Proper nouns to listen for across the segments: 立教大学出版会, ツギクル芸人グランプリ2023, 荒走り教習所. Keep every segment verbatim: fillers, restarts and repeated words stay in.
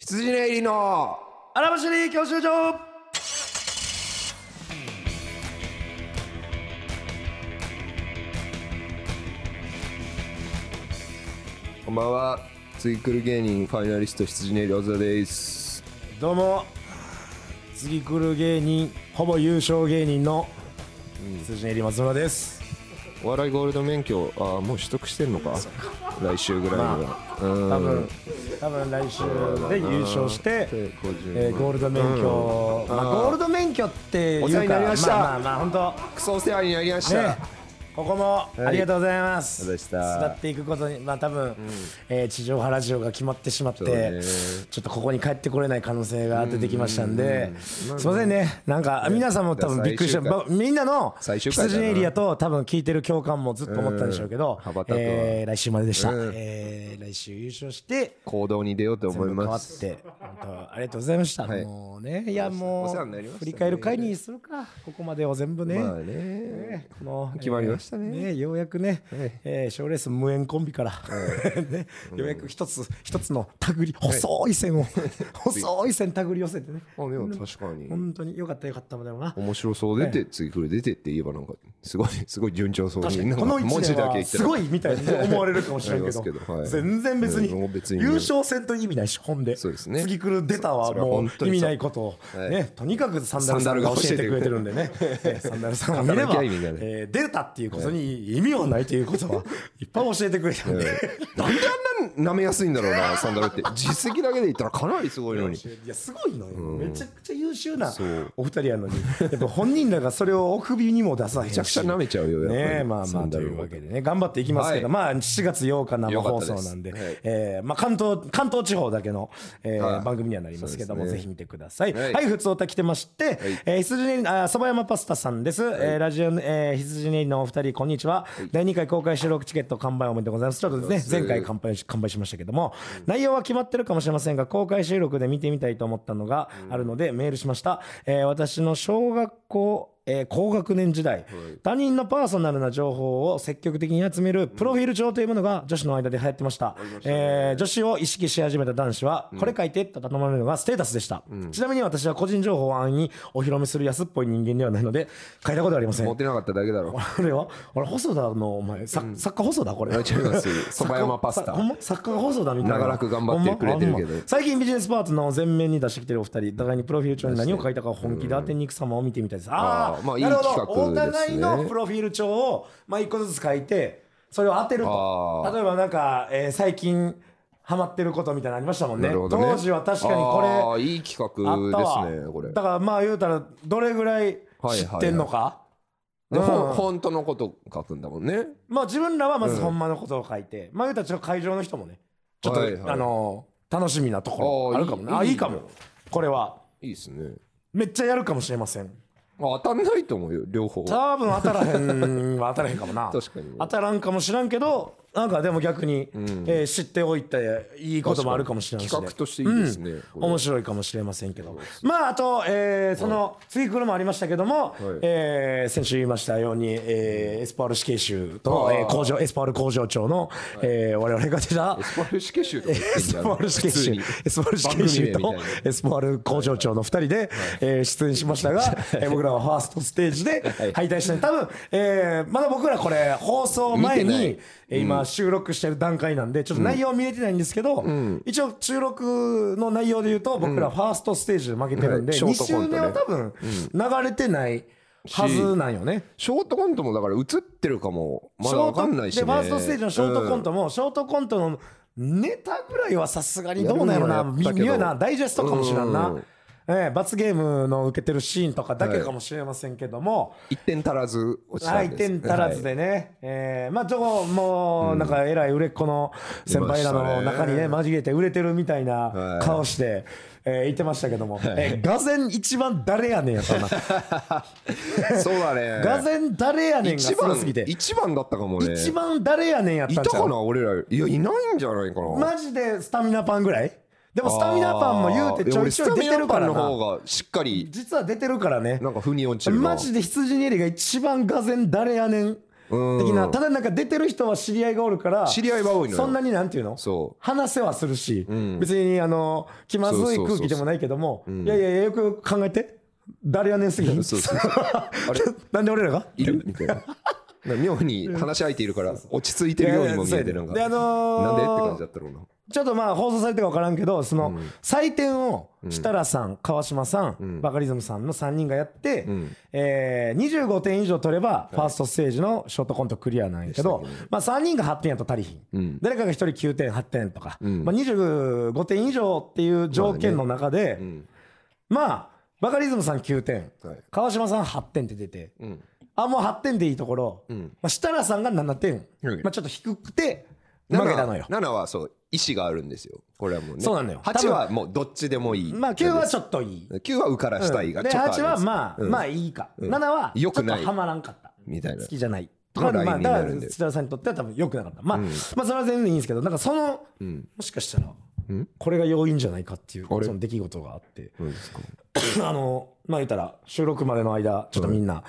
羊ね入りの荒走り教習所。こんばんは、ツイクル芸人ファイナリスト羊ね入り小沢です。どうも、ツイクル芸人ほぼ優勝芸人の羊ね入り松村です。お笑いゴールド免許、ああもう取得してんのか来週ぐらいには、まあ、多分多分来週で優勝して、えー、ゴールド免許、まあ、ゴールド免許っていうか、お世話になりました。まあまあまあ本当クソお世話になりました、ね、ここもありがとうございます、はい、座っていくことに、まあ多分、うん、えー、地上波ラジオが決まってしまって、ね、ちょっとここに帰ってこれない可能性が出てきましたんで、うんうん、すいませんね。なんか皆さんも多分びっくりした、ま、みんなの羊エリアと多分聞いてる共感もずっと思ったんでしょうけど、うん、えー、来週まででした、うん、えー、来週優勝して行動に出ようと思います。全部変わって本当ありがとうございました、はい、もうね、いやもう、ね、振り返る回にするか、ここまでを全部 ね,、まあ、ね、えー、この決まりましたね、ね、ようやくね、はい、えー、賞レース無縁コンビから、はいね、ようやく一つ一つの手繰り、細い線を、はい、細い線手繰り寄せてね。あ、でも確かに本当によかったよかったもんだろうな。面白そう出て、はい、次来る出てって言えばなんかすごいすごい順調そうに、なんかこのいちねんはすごいみたいに思われるかもしれんけど、けど、はい、全然別に、うん、別に優勝戦という意味ないし、本で、そうですね、次来る出たはもう意味ないことを、はい、ね、とにかくサンダルさんが教えてくれてるんでね、サンダルさんを見れば、えー、出たっていうことに意味はないということはいっぱい教えてくれたんで、なんであんな舐めやすいんだろうなサンダルって。実績だけで言ったらかなりすごいのに、いやすごいのよ、うん、めちゃくちゃ優秀なお二人やのに、やっぱ本人らがそれをお首にも出さへんし、めちゃくちゃ舐めちゃうよやっぱり、ね、まあまあというわけでね、頑張っていきますけど、はい、まあしちがつようか生放送なんで、はい、えー、まあ関東関東地方だけの、えーはい、番組にはなりますけども、ね、ぜひ見てください。はい、はい、ふつおた来てまして、はい、えー、羊ねりのそば山パスタさんです、はい、えー、ラジオ、えー、羊ねりのお二人こんにちは、はい、だいにかい公開収録チケット完売おめでとうございます。ちょっとですね、前回完売し完売しましたけども、内容は決まってるかもしれませんが、公開収録で見てみたいと思ったのがあるのでメールしました、えー、私の小学校、えー、高学年時代、他人のパーソナルな情報を積極的に集めるプロフィール帳というものが女子の間で流行ってました、うん、えー、女子を意識し始めた男子は、うん、これ書いてと頼まれるのがステータスでした、うん、ちなみに私は個人情報を安易にお披露目する安っぽい人間ではないので書いたことはありません。持ってなかっただけだろあれは俺細田のお前、うん、作家細田これ違いますよ、そば山パスタ作家が細田みたいな、長らく頑張ってくれてるけど、最近ビジネスパートナーを前面に出してきてるお二人、互いにプロフィール帳に何を書いたか本気で当てに行く様を見てみたいです。ああ、まあ、いい企画ですね。お互いのプロフィール帳をまあいっこずつ書いてそれを当てると、例えばなんか、えー、最近ハマってることみたいなのありましたもん ね, ね当時は確かにこれ、あ、いい企画ですねこれ。だからまあ言うたらどれぐらい知ってんのか、はいはいはい、で、うん、本当のこと書くんだもんね。まあ自分らはまずほんまのことを書いて、うん、まあ言うたらちょっと会場の人もねちょっと、はいはい、あのー、楽しみなところあるかもね。あ、いいかも、これはいいですね。めっちゃやるかもしれません。当たんないと思うよ両方。多分当たらへんは当たらへんかもな確かに当たらんかもしらんけど、なんかでも逆に、うん、えー、知っておいていいこともあるかもしれないし、ね、企画としていいですね、うん、面白いかもしれませんけど、まああと、えー、その、はい、次来るもありましたけども、はい、えー、先週言いましたように、えー、エスパール死刑囚と、えー、工場エスパール工場長の、はい、えー、我々が出たエスパール死刑囚とエスパール死刑囚エスパール死刑囚とエスパール工場長のふたりで、はい、えー、出演しましたが僕らはファーストステージで敗退したので、多分、えー、まだ僕らこれ放送前に今収録してる段階なんでちょっと内容見れてないんですけど、うん、一応収録の内容で言うと僕らファーストステージで負けてるんで、うん、はい、に周目は多分流れてないはずなんよね。ショートコントもだから映ってるかもまだ分かんないしね。でファーストステージのショートコントも、うん、ショートコントのネタぐらいはさすがにどうなんやろな、微妙なダイジェストかもしれんな、うん、えー、罰ゲームの受けてるシーンとかだけかもしれませんけども、はい、いってん足らず落ちたんです。いってん足らずでね、はい、えー、まあどこもなんかえらい売れっ子の先輩らの中にね混じれて売れてるみたいな顔して、はい、えー、言ってましたけども、はい、えー、がぜん一番誰やねんやったなそうだねがぜん誰やねんがすごすぎて一番だったかもね。一番誰やねんやったんちゃう、いたかな俺ら。いや、いないんじゃないかなマジで。スタミナパンぐらい。でもスタミナパンも言うてちょいちょい出てるからな。スタミナパンの方がしっかり実は出てるからね。なんか腑に落ちるなマジで。羊ねりが一番がぜん誰やねん的な、ただなんか出てる人は知り合いがおるから知り合いは多いのよ、そんなになんていうのそう話せはするし、うん、別にあの気まずい空気でもないけども、そうそうそうそう、いやいやよく考えて誰やねんすぎるそうそうそうあれなんで俺らがいるみたいな妙に話し相手いるから落ち着いてるようにも見えてるのがで、あのー、なんでって感じだったろうな。ちょっとまあ放送されてか分からんけど、その採点を設楽さん、川島さん、バカリズムさんのさんにんがやってえにじゅうごてん以上取ればファーストステージのショートコントクリアなんやけど、まあさんにんがはってんやと足りひん、誰かがひとりきゅうてんはってんとか、まあにじゅうごてん以上っていう条件の中で、まあバカリズムさんきゅうてん、川島さんはってんって出て、あもうはってんでいいところ、設楽さんがななてん、まあちょっと低くて負けたのよ。ななはそう意思があるんですよ。これはもうね。そうなんだよ。はちはもうどっちでもいい。まあきゅうはちょっといい。きゅうは受からしたいがちょっとあります。ではちはまあ、うん、まあいいか。うん、ななはちょっとはまらんかったみたいな。好きじゃない。とかまあだから設楽さんにとっては多分良くなかった。まあ、うん、まあそれは全然いいんですけど、なんかその、うん、もしかしたら、うん、これが要因じゃないかっていうその出来事があって、うん、あのまあ言ったら収録までの間ちょっとみんな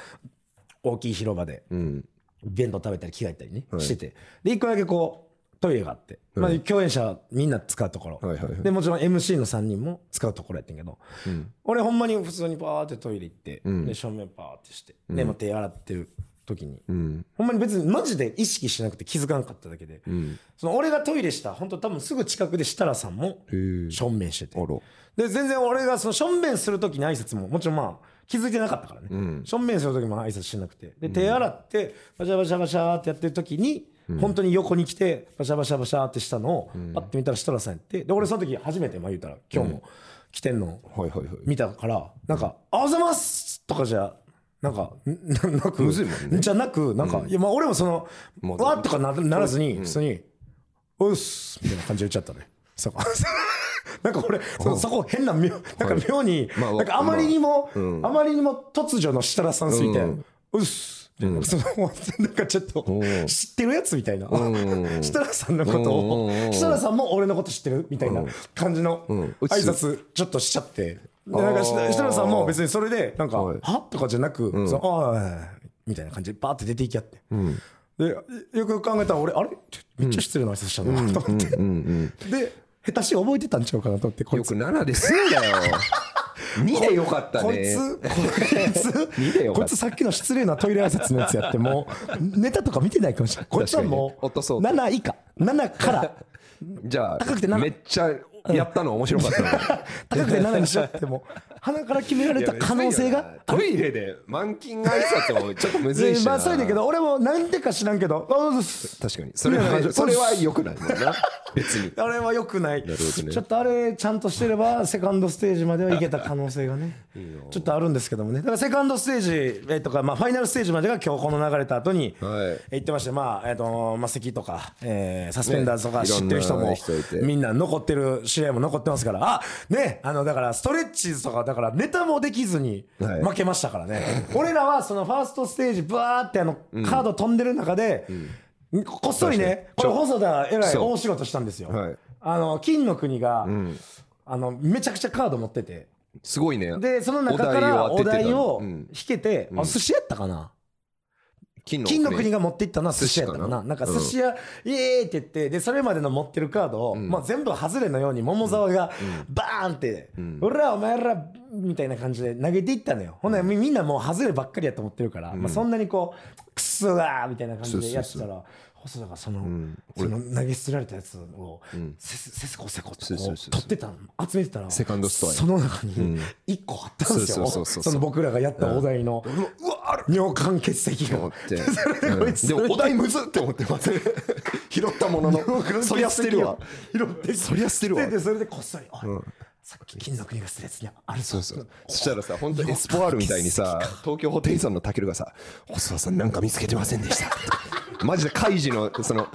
大きい広場で、うん、弁当食べたり着替えたりね、はい、してて、でいっこだけこうトイレがあって、まあ、共演者みんな使うところ、はいはいはい、でもちろん エムシー のさんにんも使うところやってんけど、うん、俺ほんまに普通にパーってトイレ行って、うん、で正面パーってして、うん、でも手洗ってる時に、うん、ほんまに別にマジで意識しなくて気づかなかっただけで、うん、その俺がトイレしたほんと多分すぐ近くで設楽さんも正面してて、で全然俺がその正面する時に挨拶ももちろんまあ気づいてなかったからね、うん、正面する時も挨拶しなくて、で手洗ってバシャバシャバシャってやってる時に本当に横に来てバシャバシャバシャってしたのをパッて見たら設楽さんやって、で俺その時初めてまあ言うたら今日も来てんの見たから、なんかあざますとかじゃなんかなくじゃなくなんかいやまあ俺もそのわっとかならずに普通にうっすみたいな感じで言っちゃったね。そこなんか俺そこ変な妙なんか妙になんかあまりにもあまりにも突如の設楽さんすぎてうっすうん、そのなんかちょっと知ってるやつみたいな、設楽さんのことを設楽さんも俺のこと知ってるみたいな感じの挨拶ちょっとしちゃって、でなんか設楽さんも別にそれでなんかはとかじゃなく、うん、そのあみたいな感じでバーって出ていきあって、うん、でよく考えたら俺あれめっちゃ失礼な挨拶したなと思って、で下手し覚えてたんちゃうかなと思って、こいつよくななで済んだよにでよかったねこいつこいつこいつさっきの失礼なトイレ挨拶のやつやってもうネタとか見てないかもしれない。こいつはもうなな以下ななからじゃあ高くてななめっちゃやったの面白かったの高くてななにしちゃっても鼻から決められた可能性がトイレで満勤挨拶もちょっとむずいしなまあそうだけど俺もなんでか知らんけど確かにそれはそれは良くないもんな別にあれは良くない、ね、ちょっとあれちゃんとしてればセカンドステージまではいけた可能性がねいいちょっとあるんですけどもね。だからセカンドステージ、えー、とか、まあ、ファイナルステージまでが今日この流れた後に、はい、言ってまして、まあ、えーと、マセキとか、えー、サスペンダーズとか知ってる人も、ね、みんな残ってる試合も残ってますから、あねあのだからストレッチーズとかだからネタもできずに負けましたからね、はい、俺らはそのファーストステージバーってあのカード飛んでる中で、うんうんこっそりね、これ細田えらい大仕事したんですよ、はい、あの金の国が、うん、あのめちゃくちゃカード持っててすごいね。でその中からお題を引けて、うん、あ寿司やったかな、金の国、金の国が持っていったのは寿司やったかな、なんか寿司屋、うん、イエーって言って、でそれまでの持ってるカードを、うんまあ、全部外れのように桃沢がバーンって、うんうん、俺らお前らみたいな感じで投げていったのよ、うん、ほんならみんなもう外ればっかりやと思ってるから、うんまあ、そんなにこうクソだみたいな感じでやってたら細田がその、うん、その投げ捨てられたやつを、うん、せ, せせこせこっと取ってたの集めてたらセカンドストアその中にいっこあったんですよ、うん、その僕らがやったお題の、うん、うわ尿管結石がでもお題むずって思ってます拾ったもののそりゃ捨てるわ拾ってそりゃ捨てるわでそれでこっそりあ、うんさっき金の国がするやつにあるそうそうそしたらさ本当にエスポワールみたいにさ東京ホテイソンのタケルがさ細田さんなんか見つけてませんでしたマジでカイジのその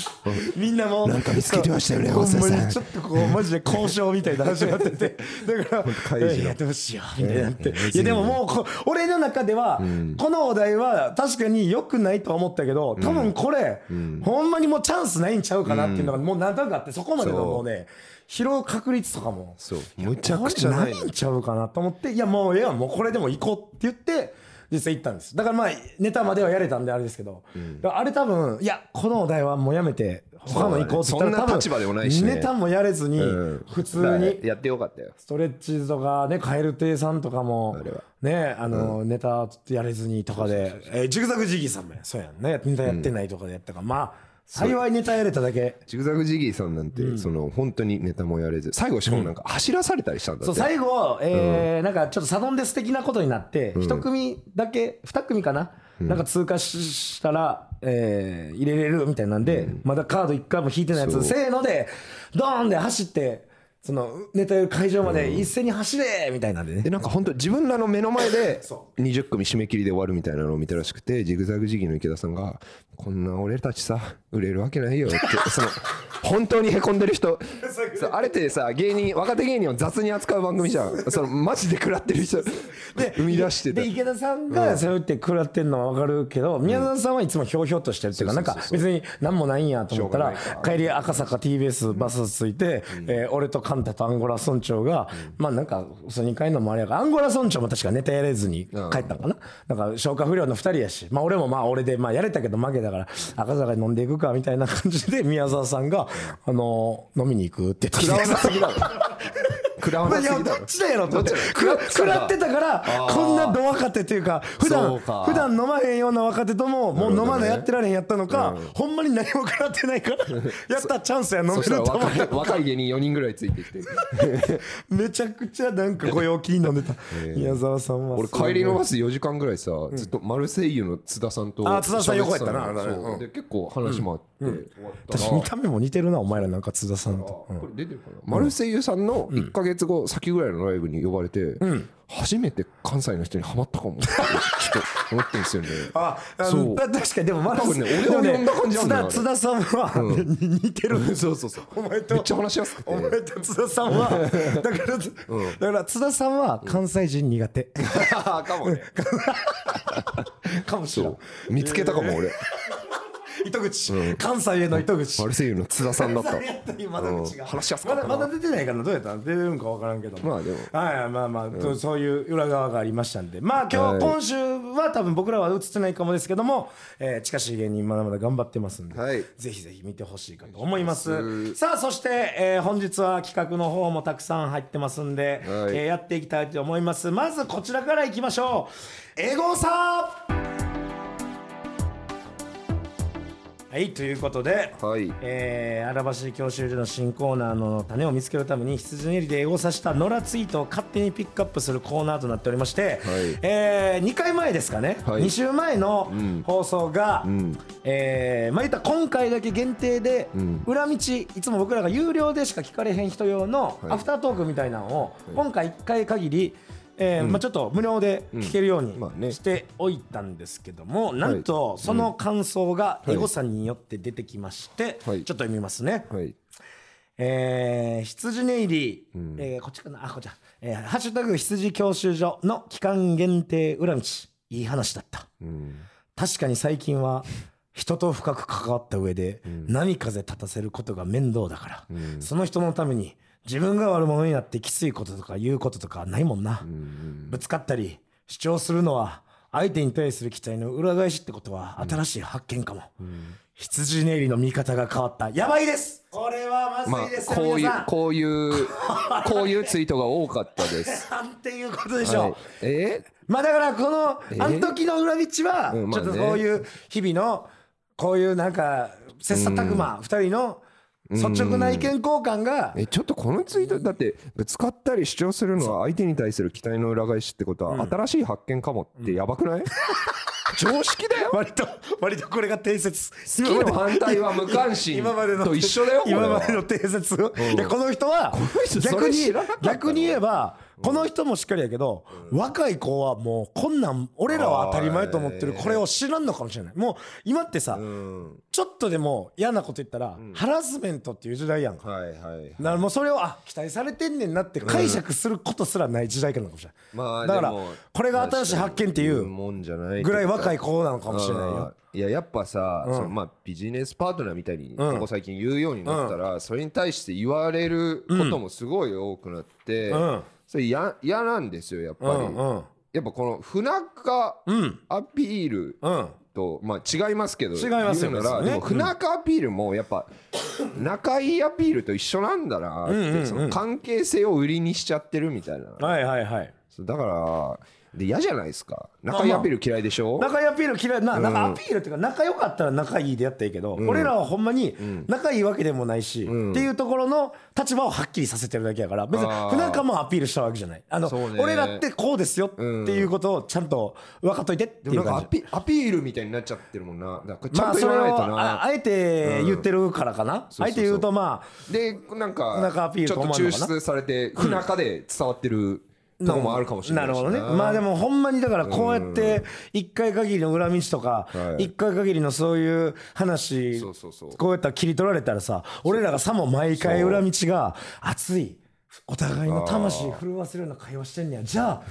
みんなもなんか見つけてましたよね細田さんちょっとこうマジで交渉みたいな話になっててだからカイジのいやどうしようみたいになっていやでももうこ俺の中ではこのお題は確かに良くないとは思ったけど多分これほんまにもうチャンスないんちゃうかなっていうのがもうなんとなくあってそこまでのもうね拾う確率とかもそうむちゃくちゃないんちゃうかなと思っていやもうええわもうこれでも行こうって言って実際行ったんです。だからまあネタまではやれたんであれですけど、うん、あれ多分いやこのお題はもうやめて他の行こうって言ったら、ね、そんな立場でもないし、ね、ネタもやれずに普通にやってよかったよ。ストレッチーズとかねカエル亭さんとかもねあの、うん、ネタやれずにとかで、そうそうそうそう、えー、ジグザグジギーさんもそうやんねネタやってないとかでやったから、うん、まあ幸いネタやれただけ。ジグザグジギーさんなんて、うん、その本当にネタもやれず最後しかもなんか走らされたりしたんだって、うん、そう最後、えーうん、なんかちょっとサドンデス的なことになって、うん、一組だけ二組かな、うん、なんか通過したら、えー、入れれるみたいなんで、うん、まだカード一回も引いてないやつせーのでドーンで走ってそのネタやる会場まで一斉に走れみたいなんでね、うん、でなんか本当自分らの目の前でにじゅっ組締め切りで終わるみたいなのを見たらしくて、ジグザグジギーの池田さんがこんな俺たちさ売れるわけないよってその本当にへこんでる人あれってさ芸人若手芸人を雑に扱う番組じゃんそのマジで食らってる人生み出してたで、池田さんがそうやって食らってるのは分かるけど、うん、宮沢さんはいつもひょうひょうとしてるっていうか、なんか別に何もないんやと思ったら帰り赤坂 ティービーエス バスついて、うんえー、俺とカンタとアンゴラ村長が、うん、まあなんかそのにかいのもあれやからアンゴラ村長も確かネタやれずに帰ったのかな、うん、なんか消化不良のふたりやし、まあ俺もまあ俺でまあやれたけど負けだから赤坂に飲んでいくかみたいな感じで宮沢さんがあの飲みに行くって食らわなすぎだろ食らわなすぎだろどっちだよと思って食らってたからこんなど若手というか普段普段飲まへんような若手とももう飲まないやってられへんやったのかほんまに何も食らってないからやったチャンスや飲めると思った若い芸人よにんぐらいついてきてめちゃくちゃなんかご陽気に飲んでた宮沢さんは俺帰りのバスよじかんぐらいさずっとマルセイユの津田さんとあ津田さん横やったなで結構話もあってうん、私見た目も似てるなお前らなんか津田さんと、うん、これ出てるかな、うん、マルセイユさんのいっかげつご先ぐらいのライブに呼ばれて、うん、初めて関西の人にハマったかもって思ってるんですよねああそう確かにでもマルセイユ、ね、俺を呼んだ感じなんだよ、ね、津田さんは、うん、似てるそうそうそうお前とめっちゃ話しやすくてお前と津田さんはだから、うん、だから津田さんは関西人苦手、うん、かもねかもしれない見つけたかも俺糸口、うん、関西への糸口マルセイユの津田さんだった話しやすかったまだ出てないからどうやった出るんか分からんけどまあでもはいまあまあ、うん、そういう裏側がありましたんでまあ今日、はい、今週は多分僕らは映ってないかもですけども、えー、近しい芸人まだまだ頑張ってますんで、はい、ぜひぜひ見てほしいかと思います。さあそして、えー、本日は企画の方もたくさん入ってますんで、はいえー、やっていきたいと思います。まずこちらからいきましょう。エゴサはいということで、はいえー、荒走り教習所の新コーナーの種を見つけるために羊練りでエゴサした野良ツイートを勝手にピックアップするコーナーとなっておりまして、はいえー、にかいまえですかね、はい、に週前の放送が、うんうんえー、まあ言った今回だけ限定で、うん、裏道いつも僕らが有料でしか聞かれへん人用のアフタートークみたいなのを、はい、今回いっかい限りえーうんまあ、ちょっと無料で聴けるようにしておいたんですけども、うんまあね、なんとその感想がエゴサによって出てきまして、はい、ちょっと読みますね、はいえー、羊ねいり、うんえー、こっちかなあこっち、えー、ハッシュタグ羊教習所の期間限定裏道いい話だった、うん、確かに最近は人と深く関わった上で波風立たせることが面倒だから、うん、その人のために自分が悪者になってきついこととか言うこととかないもんな、うん、ぶつかったり主張するのは相手に対する期待の裏返しってことは新しい発見かも、うんうん、羊ねりの見方が変わった。やばいです、これはまずいですよ、まあ、こういう皆さんこういうこういうツイートが多かったですなんていうことでしょう、はい、えー、まあだからこの、えー、あの時の裏道は、うんまあね、ちょっとこういう日々のこういうなんか切磋琢磨ふたりの率直な意見交換が、えちょっとこのツイートだってぶつかったり主張するのは相手に対する期待の裏返しってことは新しい発見かもってやばくない、うんうん、常識だよ割と割とこれが定説、好きの反対は無関心と一緒だよ今までの定説、うん、いやこの人は逆に逆に言えばこの人もしっかりやけど、うん、若い子はもうこんなん俺らは当たり前と思ってるこれを知らんのかもしれない。もう今ってさ、うん、ちょっとでも嫌なこと言ったら、うん、ハラスメントっていう時代やんか、はいはいはい、だからもうそれをあ期待されてんねんなって解釈することすらない時代かもしれない、うんまあ、だからこれが新しい発見っていうぐらい若い子なのかもしれないよ。いややっぱさ、うんそのまあ、ビジネスパートナーみたいにここ最近言うようになったら、うん、それに対して言われることもすごい多くなって、うんうんそれ嫌なんですよやっぱり、うんうん、やっぱこの船かアピールと、うん、まあ違いますけど、違いますよね。でも船かアピールもやっぱ仲いいアピールと一緒なんだなって、うんうん、うん、その関係性を売りにしちゃってるみたいな。はいはいはい。だからで嫌じゃないですか。仲いいアピール嫌いでしょ。仲いいアピール嫌いな、うん、なんかアピールっていうか仲良かったら仲いいでやったらいいけど、うん、俺らはほんまに仲いいわけでもないし、うん、っていうところの立場をはっきりさせてるだけやから、別に船かもアピールしたわけじゃない。あの、俺らってこうですよっていうことをちゃんと分かっといてっていう感じ。でもなんかアピ、アピールみたいになっちゃってるもんな。だからちゃんと言わないとな、まあ、あ, あえて言ってるからかな、うん、そうそうそう、あえて言うとまあでなんか船かアピールと思わんのかな、ちょっと抽出されて船かで伝わってる、うんとこもあるかもしれないしな。なるほどね。まあでもほんまにだからこうやって一回限りの裏道とか一回限りのそういう話こうやったら切り取られたらさ、俺らがさも毎回裏道が熱いお互いの魂震わせるような会話してんねや、じゃあ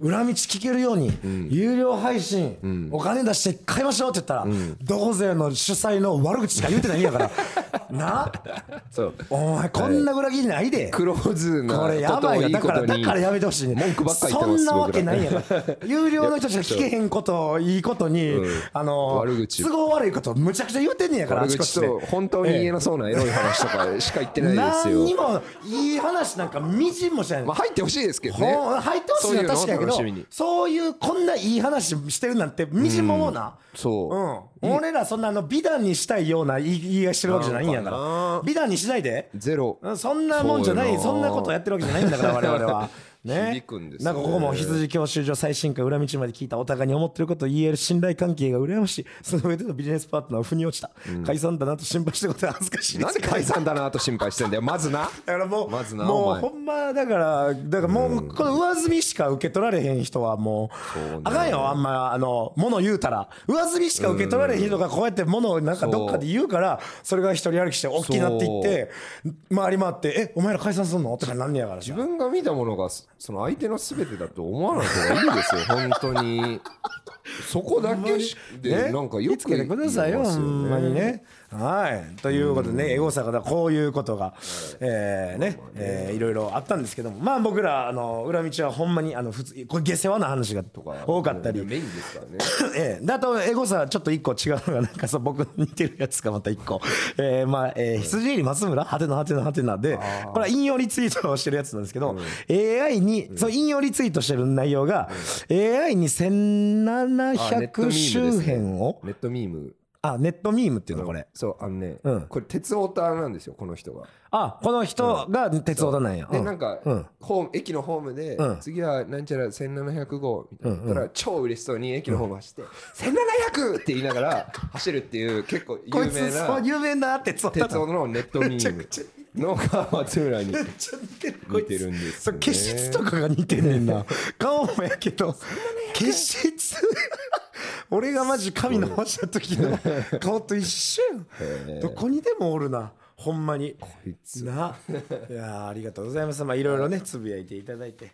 裏道聞けるように有料配信お金出して買いましょうって言ったらどうぜの主催の悪口しか言ってないんやからな。そうお前こんな裏切りないで、クローズなこれやばいよ。だからだからやめてほしいね。文句ばっかり言ってます。そんなわけないやから有料の人しか聞けへんこといいことに、あの都合悪いことむちゃくちゃ言うてんねやから、悪口と本当に言えなそうなエロい話とかしか言ってないですよ。何にもいい話なんかみじんもしない。まあ入ってほしいですけどね。入ってほしいのは確かやけど、そういうこんないい話してるなんてみじんも思うな。そう俺らそんな美談にしたいような言いがしてるわけじゃないんやから、美談にしないでゼロ、そんなもんじゃない。そんなことやってるわけじゃないんだから我々はね。響くんですね。なんかここも羊教習所最新回裏道まで聞いた、お互いに思ってることを言える信頼関係が羨ましい、その上でのビジネスパートナーを腑に落ちた、うん、解散だなと心配したことは恥ずかしいです。なんで解散だなと心配してんだよまずな。だからもう、まずな、もうほんまだからだからもうこの上積みしか受け取られへん人はもうあかんよ。あんまあの物言うたら上積みしか受け取られへん人がこうやって物をなんかどっかで言うから、それが一人歩きして大きくなっていって回り回って、えお前ら解散すんのってなんねやから。自分が見たものがその相手の全てだと思わない方がいいですよ本当にそこだけでなんかよく言ってくださいよ、ほんまにね。はいということでね、エゴサがこういうことがえねえいろいろあったんですけども、まあ僕らあの裏道はほんまにあの普通これ下世話な話が多かったりメインですからね。えだとエゴサちょっと一個違うのがなんかそう僕の似てるやつがまた一個えまあえ羊入り松村ハテナハテナハテナで、これは引用リツイートをしてるやつなんですけど、 エーアイ にその引用リツイートしてる内容が エーアイ にせんななひゃくしゅうへんをネットミーム。あ、ネットミームっていうのこれ。そう、あのね、うん、これ鉄オタなんですよこの人が。あ、この人が鉄オタなんや。で、なんか、うん、ホーム駅のホームで、うん、次はなんちゃらせんななひゃくごうみたいな、うんうん、だから超嬉しそうに駅のホーム走って、うん、せんななひゃくって言いながら走るっていう結構有名なこいつ有名な鉄オタのネットミームのが松浦に似てるんですね。毛質とかが似てんねんな顔もやけど毛質俺がマジ神の話した時の顔と一緒やん。どこにでもおるなほんまにこいつな。いやありがとうございます。まあいろいろねつぶやいていただいて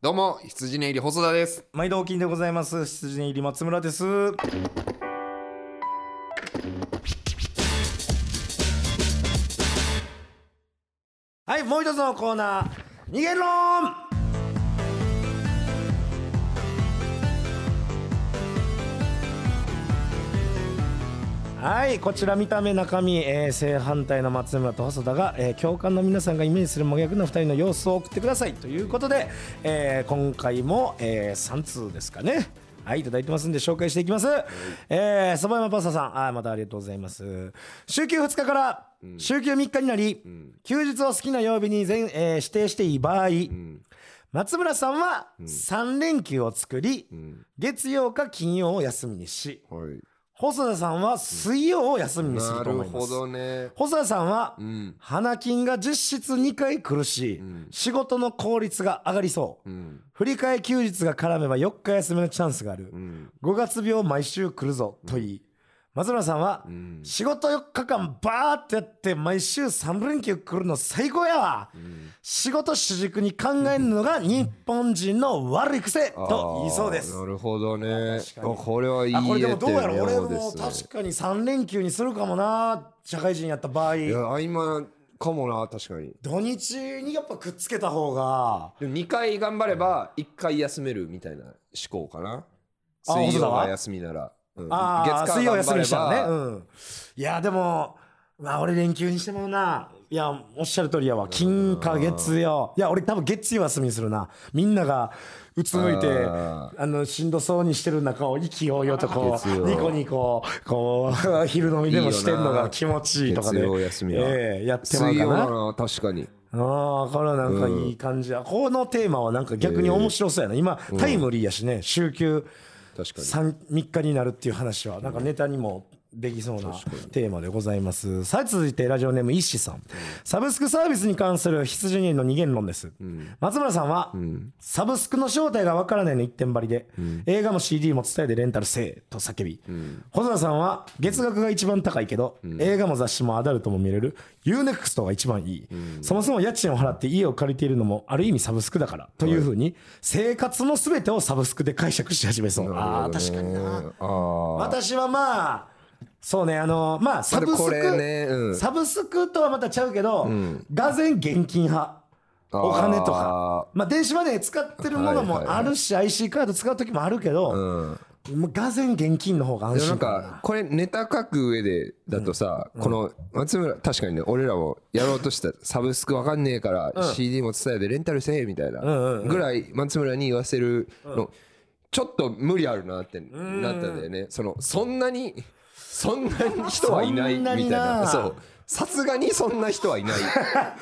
どうも羊ね入り細田です。毎度お金でございます。羊ね入り松村です。はい、もう一つのコーナー逃げろーん。はい、こちら見た目中身、えー、正反対の松村と細田が、えー、共感の皆さんがイメージする真逆のふたりの様子を送ってくださいということで、えー、今回も、えー、さん通ですかね、はい、いただいてますんで紹介していきます。えー、そば山パスタさん、あ、またありがとうございます。週休ふつかから週休みっかになり、うん、休日を好きな曜日に全、えー、指定していい場合、うん、松村さんはさん連休を作り、うん、月曜か金曜を休みにし、はい、細田さんは水曜を休みにすると思います。なるほどね。細田さんは、うん、花金が実質にかい来るし、うん、仕事の効率が上がりそう。うん、振り替え休日が絡めばよっか休みのチャンスがある。うん、ごがつ病毎週来るぞと言い、松村さんは仕事よっかかんバーってやって毎週さんれんきゅう来るの最高やわ、うん、仕事主軸に考えるのが日本人の悪い癖と言いそうです。なるほどね。これはいいえっていうの俺も確かにさんれんきゅうにするかもな、社会人やった場合。いや今かもな、確かに土日にやっぱくっつけた方が。でもにかい頑張ればいっかい休めるみたいな思考かな。水曜が休みなら、うん、あ月火頑張れば水曜休みしたね、うん、いやでも、まあ、俺連休にしてもな。いやおっしゃる通りやわ。金か月曜、いや俺多分月曜休みにするな。みんながうつむいてああのしんどそうにしてる中を息をよとこうニコニコこう昼飲みでもしてんのが気持ちいいとかで、えー、やってまうかな。確かにああ、これはなんかいい感じや、うん、このテーマはなんか逆に面白そうやな、えー、今タイムリーやしね。週休みっかになるっていう話はなんかネタにもできそうなテーマでございます。さあ続いてラジオネームイッシさん。サブスクサービスに関する必需人の二元論です、うん、松村さんは、うん、サブスクの正体がわからないの一点張りで、うん、映画も シーディー も伝えでレンタルせえと叫び、うん、細田さんは月額が一番高いけど、うん、映画も雑誌もアダルトも見れる ユーネクスト が一番いい、うん、そもそも家賃を払って家を借りているのもある意味サブスクだからというふうに、はい、生活のすべてをサブスクで解釈し始めそう。ああ確かにな。あ私はまあそうね、あのー、まあサブスク、これね、うん、サブスクとはまたちゃうけど、うん、がぜん現金派、お金とか、まあ、電子マネー使ってるものもあるし、はいはいはい、アイシー カード使う時もあるけど、うん、がぜん現金の方が安心かな。なんかこれネタ書く上でだとさ、うん、この松村確かにね、俺らもやろうとしたサブスクわかんねえから、うん、シーディー も伝えてレンタルせえみたいなぐらい松村に言わせるのちょっと無理あるなってなったんだよね。そのそんなにそんなに人はいないみたいな。そう。さすがにそんな人はいない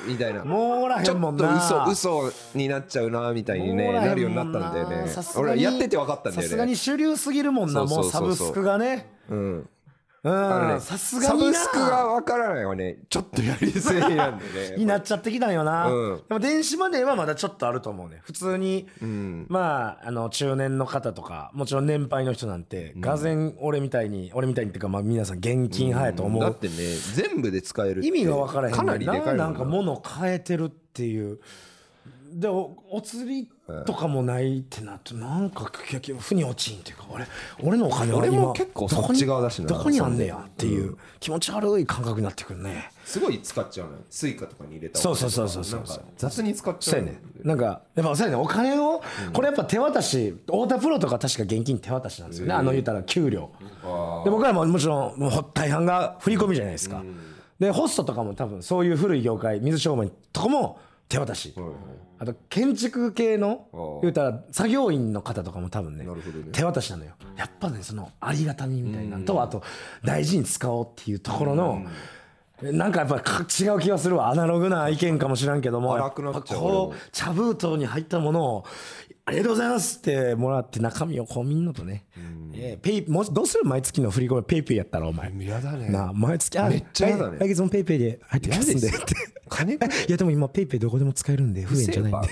みたいな。もうおらへんもんな。ちょっと嘘嘘になっちゃうなみたいにねなるようになったんだよね。俺やってて分かったんだよね。さすがに主流すぎるもんな。もうサブスクがね。うん。うん。さすがにな。サブスクが分からないはね、ちょっとやりづらいなんでね。になっちゃってきたんよな。うん。でも電子マネーはまだちょっとあると思うね。普通に、うん、まああの中年の方とか、もちろん年配の人なんて、うん、がぜん俺みたいに俺みたいにっていうかまあ皆さん現金派やと思う、うん。だってね、全部で使えるって意味が分からへん。かなりでかいもんな。なんか物を変えてるっていう。で お, お釣りとかもないってなってなんか腑に落ちんっていうか、俺俺のお金は今結構そっち側だしな、どこにあんねやっていう気持ち悪い感覚になってくるね。すごい使っちゃうのよ。スイカとかに入れたお金とか、そうそうそうそうそう、雑に使っちゃうのよ。なんかやっぱそうやね、お金をこれやっぱ手渡し、太田プロとか確か現金手渡しなんですよね。あの言ったら給料で僕らももちろんもう大半が振り込みじゃないですか。でホストとかも多分そういう古い業界、水商売とかも手渡し、あと建築系の言うたら作業員の方とかも多分ね手渡しなのよ。やっぱねそのありがたみみたいなと、あと大事に使おうっていうところのなんかやっぱ違う気がするわ。アナログな意見かもしらんけども、やっぱこう茶封筒に入ったものをありがとうございますってもらって中身をこうみんなとね、えペイもうどうする、毎月の振り込みペイペイやったらお前嫌だねな、毎月あめっちゃ嫌だね、来月もペイペイで入ってきますんでって金いやでも今ペイペイどこでも使えるんで不便じゃないんで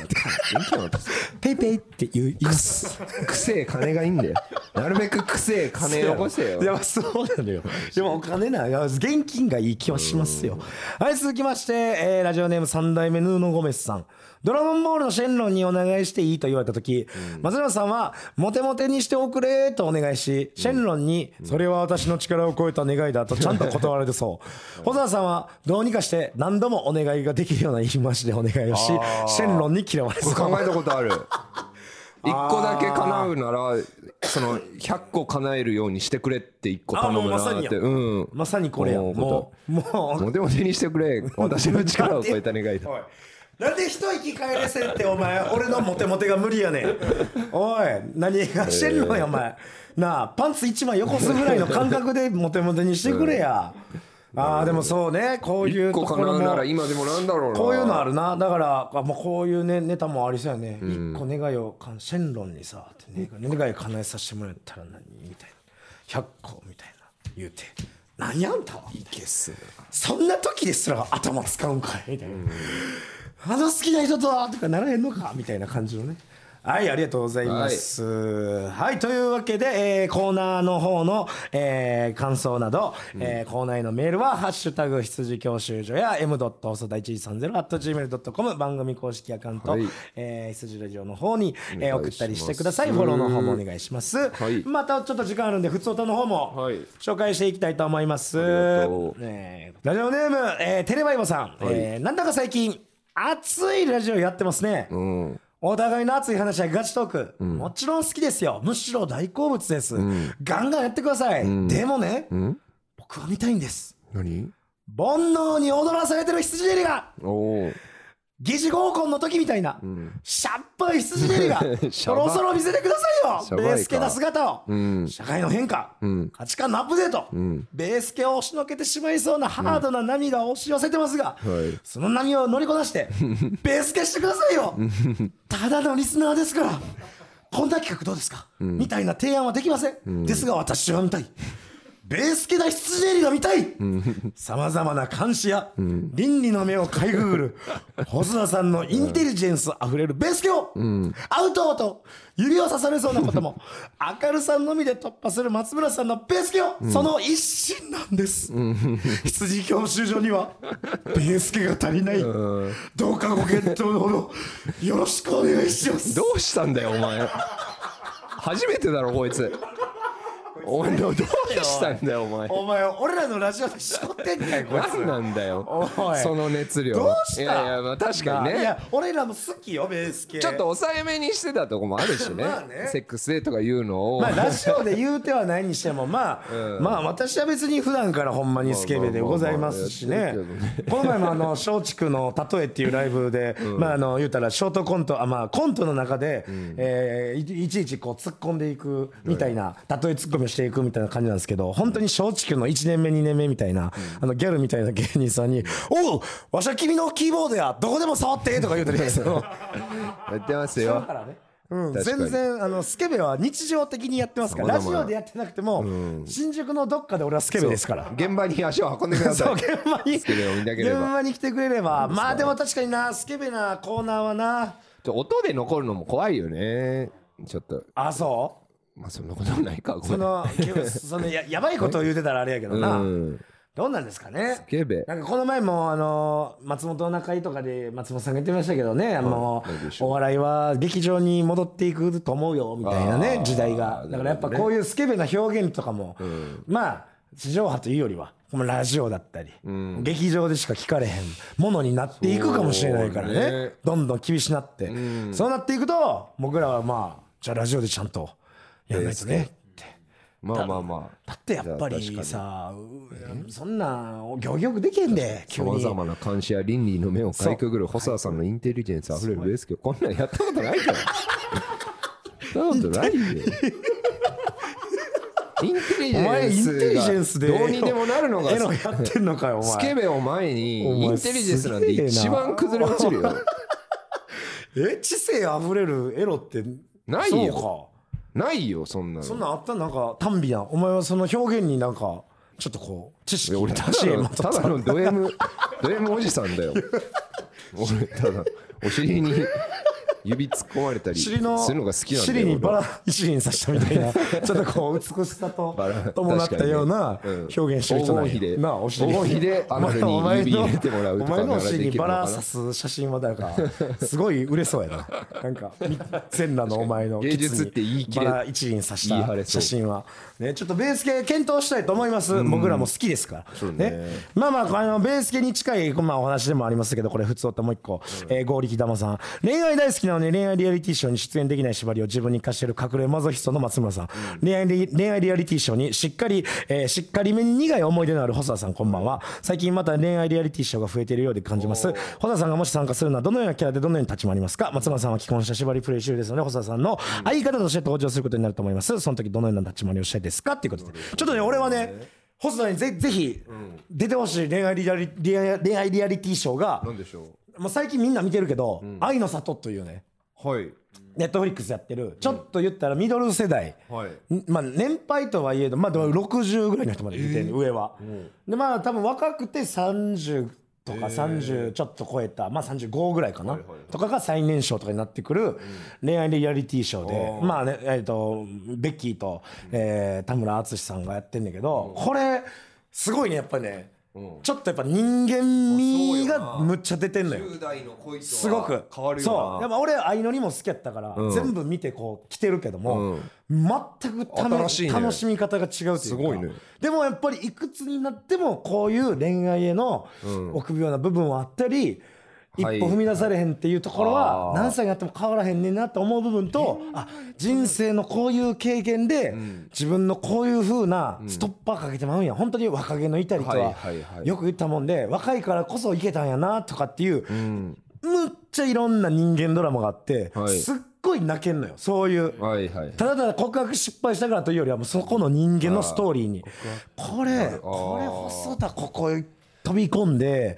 ペイペイって言います。くせえ金がいいんだよ。なるべくくせえ金よこせよ。いやそうなのよ。でもお金な現金がいい気はしますよ。はい、続きまして、えー、ラジオネームさん代目ヌーノゴメスさん。ドラゴンボールのシェンロンにお願いしていいと言われた時、うん、松村さんはモテモテにしておくれとお願いし、シェンロンにそれは私の力を超えた願いだとちゃんと断られてそう細田さんはどうにかして何度もお願いができるような言い回しでお願いをし、シェンロンに嫌われそう。考えたことあるいっこだけ叶うならそのひゃっこ叶えるようにしてくれっていっこ頼むなって。ああもうまさにこれや、うん、もうもうモテモテにしてくれ私の力を超えた願いだなんで一息帰れせんってお前俺のモテモテが無理やねんおい何がしてんのよお前なあ、パンツ一枚よこすぐらいの感覚でモテモテにしてくれやあーでもそうね、こういうところもなら今でもなんだろうな、こういうのあるな。だからもうこういうねネタもありそうやね。一個願いをシェンロンにさって願いを叶えさせてもらったら何みたいなひゃっこみたいな言うて、何あんたはいけっすそんな時ですら頭使うんかいみたいな、あの好きな人とはとかならへんのかみたいな感じのね、はい、ありがとうございます。はい、はい、というわけで、えー、コーナーの方の、えー、感想など、うんえー、コーナーへのメールは、ハッシュタグ羊教習所や m. 細田 いちいちさんぜろ アット ジーメール ドットコム 番組公式アカウント、はいえー、羊ラジオの方に、えー、送ったりしてください。フォローの方もお願いします。はい、またちょっと時間あるんで、ふつおたの方も紹介していきたいと思います。はいえー、ラジオネーム、えー、テレバイボさん、はいえー。なんだか最近、熱いラジオやってますね。うんお互いの熱い話はガチトーク、うん、もちろん好きですよ。むしろ大好物です、うん、ガンガンやってください、うん、でもね、うん、僕は見たいんです。何？煩悩に踊らされてる羊デリがお疑似合コンの時みたいな、うん、シャッパい羊デリがそろそろ見せてくださいよ。ベースケな姿を、うん、社会の変化、うん、価値観のアップデート、うん、ベースケを押しのけてしまいそうなハードな波が押し寄せてますが、うん、その波を乗りこなしてベースケしてくださいよ。ただのリスナーですから、こんな企画どうですか、うん、みたいな提案はできません、うん、ですが私は見たいベース系だ羊デリが見たい。さまざまな監視や、うん、倫理の目をかいくぐる細田さんのインテリジェンスあふれるベース系を、うん、アウトと指を刺されそうなことも明るさのみで突破する松村さんのベース系を、うん、その一心なんです、うん、羊教習所にはベース系が足りない、うん、どうかご検討のほどよろしくお願いします。どうしたんだよお前初めてだろこいつお前どうしたんだよお前お前俺らのラジオでしょってんかいこいつ何なんだよその熱量どうした。いやいやまあ確かにねいや俺らも好きよベース系ちょっと抑えめにしてたとこもあるし ね, まあねセックスでとか言うのをまあラジオで言うてはないにしてもまあ、うん、まあ私は別に普段からほんまにスケベでございますしね。この前もあの松竹のたとえっていうライブで、うん、まああの言うたらショートコントあまあコントの中で、うんえー、い, いちいちこう突っ込んでいくみたいなたとえ突っ込みしていくみたいな感じなんですけど本当に松竹のいちねんめにねんめみたいな、うん、あのギャルみたいな芸人さんに、うん、おうわしゃ君のキーボードやどこでも触ってとか言うてるんですよやってますようん、全然あのスケベは日常的にやってますからラジオでやってなくても、うん、新宿のどっかで俺はスケベですから現場に足を運んでくださいそう現場にスケベを見なければ現場に来てくれればまあでも確かになスケベなコーナーはな音で残るのも怖いよねちょっとあそうまあそんなことないかそのその や, やばいことを言うてたらあれやけどな、うん、どうなんですかねスケベなんかこの前もあの松本の会とかで松本さんが言ってましたけどねあのお笑いは劇場に戻っていくと思うよみたいなね時代がだからやっぱこういうスケベな表現とかも、うん、まあ地上波というよりはラジオだったり、うん、劇場でしか聞かれへんものになっていくかもしれないから ね, ねどんどん厳しなって、うん、そうなっていくと僕らはまあじゃあラジオでちゃんとやらないとねってまあまあまあだってやっぱりさそんな行儀よくできへんでさまざまな監視や倫理の目をかいくぐる細田さんのインテリジェンスあふれるベースケこんなんやったことないからやったことないよインテリジェンスがどうにでもなるのがスケベを前にインテリジェンスなんて一番崩れ落ちるよえ知性あふれるエロってないよそうかないよそんなのそんなあったなんかたんびやんお前はその表現になんかちょっとこう知識俺ただのただのド M ド M おじさんだよ俺ただお尻に指突っ込まれたりするのが好きなんだよ尻にバラ一輪刺したみたいなちょっとこう美しさと伴ったような表現してる人なんや、ねうん、なあお尻でアナルに指入れてもらうとかお前のお尻にバラ刺す写真はだからすごい売れそうやななんか全裸のお前の芸術って言い切れバラ一輪刺した写真はねちょっとベース系検討したいと思います、うん、僕らも好きですからそうね、ねまあまあ、あのベース系に近い、まあ、お話でもありましたけどこれ普通おったもう一個、うんえー、剛力玉さん恋愛大好きな恋愛リアリティショーに出演できない縛りを自分に課している隠れマゾヒストの松村さん、うん、恋愛リ、恋愛リアリティショーにしっかり、えー、しっかりめに苦い思い出のある細田さんこんばんは。最近また恋愛リアリティショーが増えているようで感じます。細田さんがもし参加するのはどのようなキャラでどのように立ち回りますか。松村さんは既婚者縛りプレイ中ですので細田さんの相方として登場することになると思います。その時どのような立ち回りをしたいですかということでちょっとね俺はね細田に ぜ, ぜひ出てほしい恋愛リアリ、恋愛、恋愛リアリティショーが何でしょう。まあ、最近みんな見てるけど、うん、愛の里というねはいネットフリックスやってるちょっと言ったらミドル世代、うん、まあ年配とはいえどまあでもろくじゅうぐらいの人まで見てる、えー、上は、うん、でまあ多分若くてさんじゅうとかさんじゅうちょっと超えた、まあさんじゅうごぐらいかな、はいはいはい、とかが最年少とかになってくる恋愛リアリティショーで、うん、まあね、えー、とベッキーと、えー、田村淳さんがやってんだけど、うん、これすごいねやっぱね、うん、ちょっとやっぱ人間味がむっちゃ出てんのよ。じゅう代の恋とすごく変わるよな。そうやっぱ俺相乗りも好きやったから、うん、全部見てこう来てるけども、うん、全くため、ね、楽しみ方が違うっていうかすごい、ね、でもやっぱりいくつになってもこういう恋愛への臆病な部分はあったり、うん、一歩踏み出されへんっていうところは何歳になっても変わらへんねんなって思う部分と、あ人生のこういう経験で自分のこういう風なストッパーかけてまうんや、本当に若気の至りとはよく言ったもんで、若いからこそいけたんやなとかっていうむっちゃいろんな人間ドラマがあって、すっごい泣けんのよ。そういうただただ告白失敗したからというよりはもうそこの人間のストーリーにこれこれ細田ここ飛び込んで、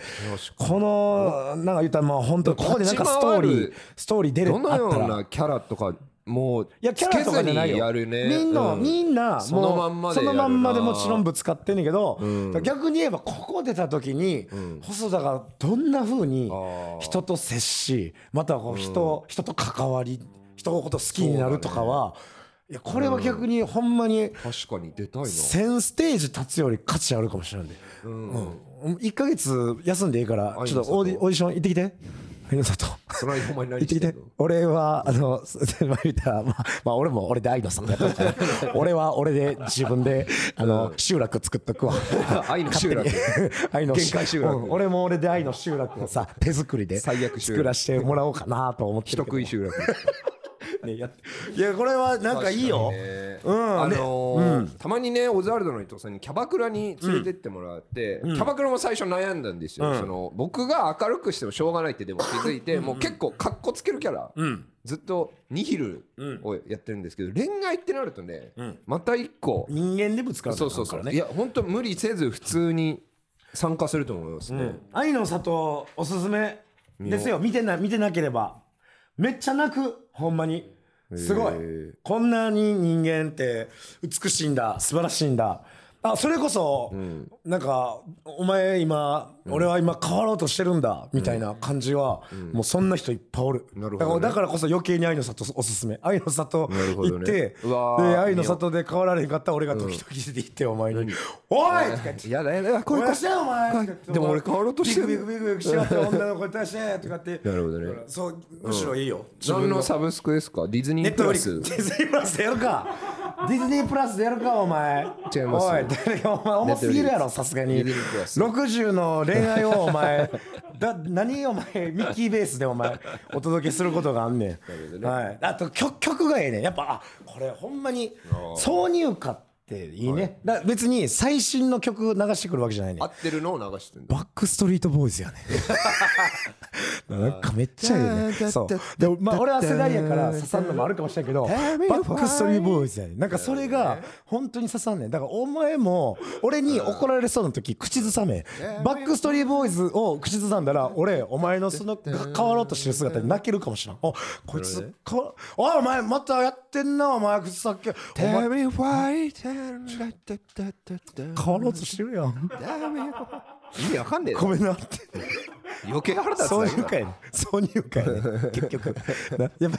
このなんか言ったらまあ本当にここでなんかストーリーストーリー出るあったらどのようなキャラとかもうつけずにやるね。みんな、うん、みんなそのまんまでやるな。そのまんまでもちろんぶつかってんねんけど、うん、逆に言えばここ出た時に、うん、細田がどんな風に人と接し、またこう人、うん、人と関わり、人のこと好きになるとかは。いやこれは逆にほんまに確かに出たいな。せんステージ立つより価値あるかもしれないんで、うんうん、いっかげつ休んでいいからちょっとオーディション行ってきてふみの里それはほんまに何してんの。行ってきて。俺はあの前言ったらまあ、まあ、俺も俺で愛のさんやったから俺は俺で自分であの集落作っとくわ愛の集落愛の限界集落、うん、俺も俺で愛の集落をさ手作りで作らせてもらおうかなと思ってるけど人食い集落ね、やいやこれはなんかいいよ、ね、うん、あのーうん、たまにねオズワルドの伊藤さんにキャバクラに連れてってもらって、うん、キャバクラも最初悩んだんですよ、うん、その僕が明るくしてもしょうがないってでも気づいて、うん、もう結構カッコつけるキャラ、うん、ずっとニヒルをやってるんですけど、恋愛ってなるとね、うん、また一個人間でぶつかるからね。そうそうそう、いや本当無理せず普通に参加すると思いますね、うん、愛の里おすすめですよ。見てな見てなければめっちゃ泣くほんまにすごい、えー、こんなに人間って美しいんだ素晴らしいんだ、あそれこそ、うん、なんかお前今、うん、俺は今変わろうとしてるんだみたいな感じは、うん、もうそんな人いっぱいおる、うん、なるほどね、だからこそ余計に愛の里おすすめ。愛の里行って、ね、で愛の里で変わられへんかったら俺が時々出て行ってお前に、うん、おいとか言ってやだやだこれ出してお前でも俺変わろうとしてるビクビクビクビクしようって女の子に出してとかってなるほどね。そうむしろいいよ、うん、自分のサブスクですかディズニープラスディズニープラスでやるかディズニープラスでやるかお前違いますおいお前重すぎるやろさすがにろくじゅうの恋愛をお前だ何お前ミッキーベースでお前お届けすることがあんねん、はい、あと 曲, 曲がええねんやっぱ。あこれほんまに挿入歌っていいね、はい、だ別に最新の曲流してくるわけじゃないねん。合ってるのを流してんだ。バックストリートボーイズやねなんかめっちゃええねそうで、まあ、俺は世代やから刺さんのもあるかもしれないけどバックストリートボーイズやねん。なんかそれが本当に刺さんねん。だからお前も俺に怒られそうな時口ずさめバックストリートボーイズを口ずさんだら俺お前のその変わろうとしてる姿に泣けるかもしれん。おこいつ変わおいお前またやってんなお前口さっき変わろうとしてるやん意味わかんねえなごめんなって余計腹立つそういうかいねそういうかいね結局やっぱ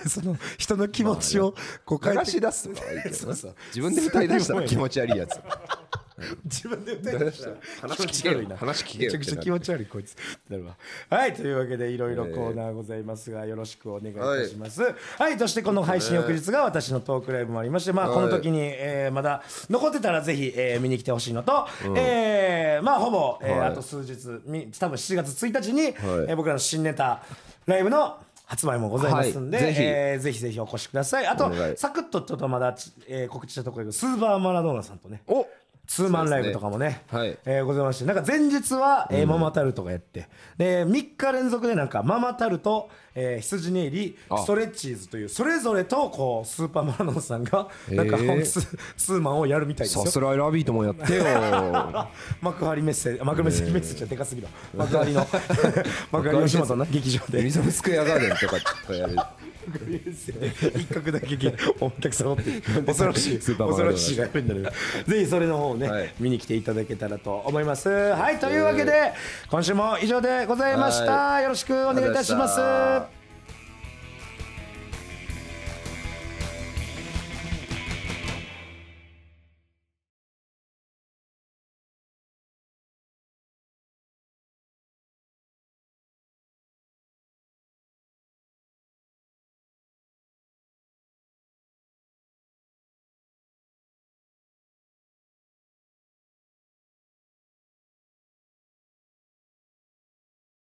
りその人の気持ちをこう流し出すそうそう自分で歌い出したら気持ち悪いやつ自分で歌い出したら話聞けるな話聞けるめちゃくちゃ気持ち悪いこいつなるわ。はいというわけでいろいろコーナーございますがよろしくお願いいたします。はいそしてこの配信翌日が私のトークライブもありまして、まあこの時にえまだ残ってたらぜひえ見に来てほしいのとえまあほぼえあと数日多分しちがつついたちにえ僕らの新ネタライブの発売もございますんで、はい、ぜひ、えー、ぜひぜひお越しください。あとサクッとちょっとまだ、えー、告知したところでスーパーマラドーナさんとねおツーマンライブとかもね、はいえー、ございまして、なんか前日は、えー、ママタルトがやって、うん、でみっか連続でなんかママタルト、えー、羊ネイリストレッチーズというそれぞれとこうスーパーマラドーナさんがなんか、えー、ツ, ツーマンをやるみたいですよ。さすらいラビートもやってよ幕張メッセ幕張メッセメッセじゃでかすぎだ幕張の幕張吉本の劇場でエリザベスクエアガーデンとかやる一角だけお客様って恐ろしい恐ろしいライブになる。ぜひそれの方をね、はい、見に来ていただけたらと思います。はい、というわけで今週も以上でございました。よろしくお願いいたします。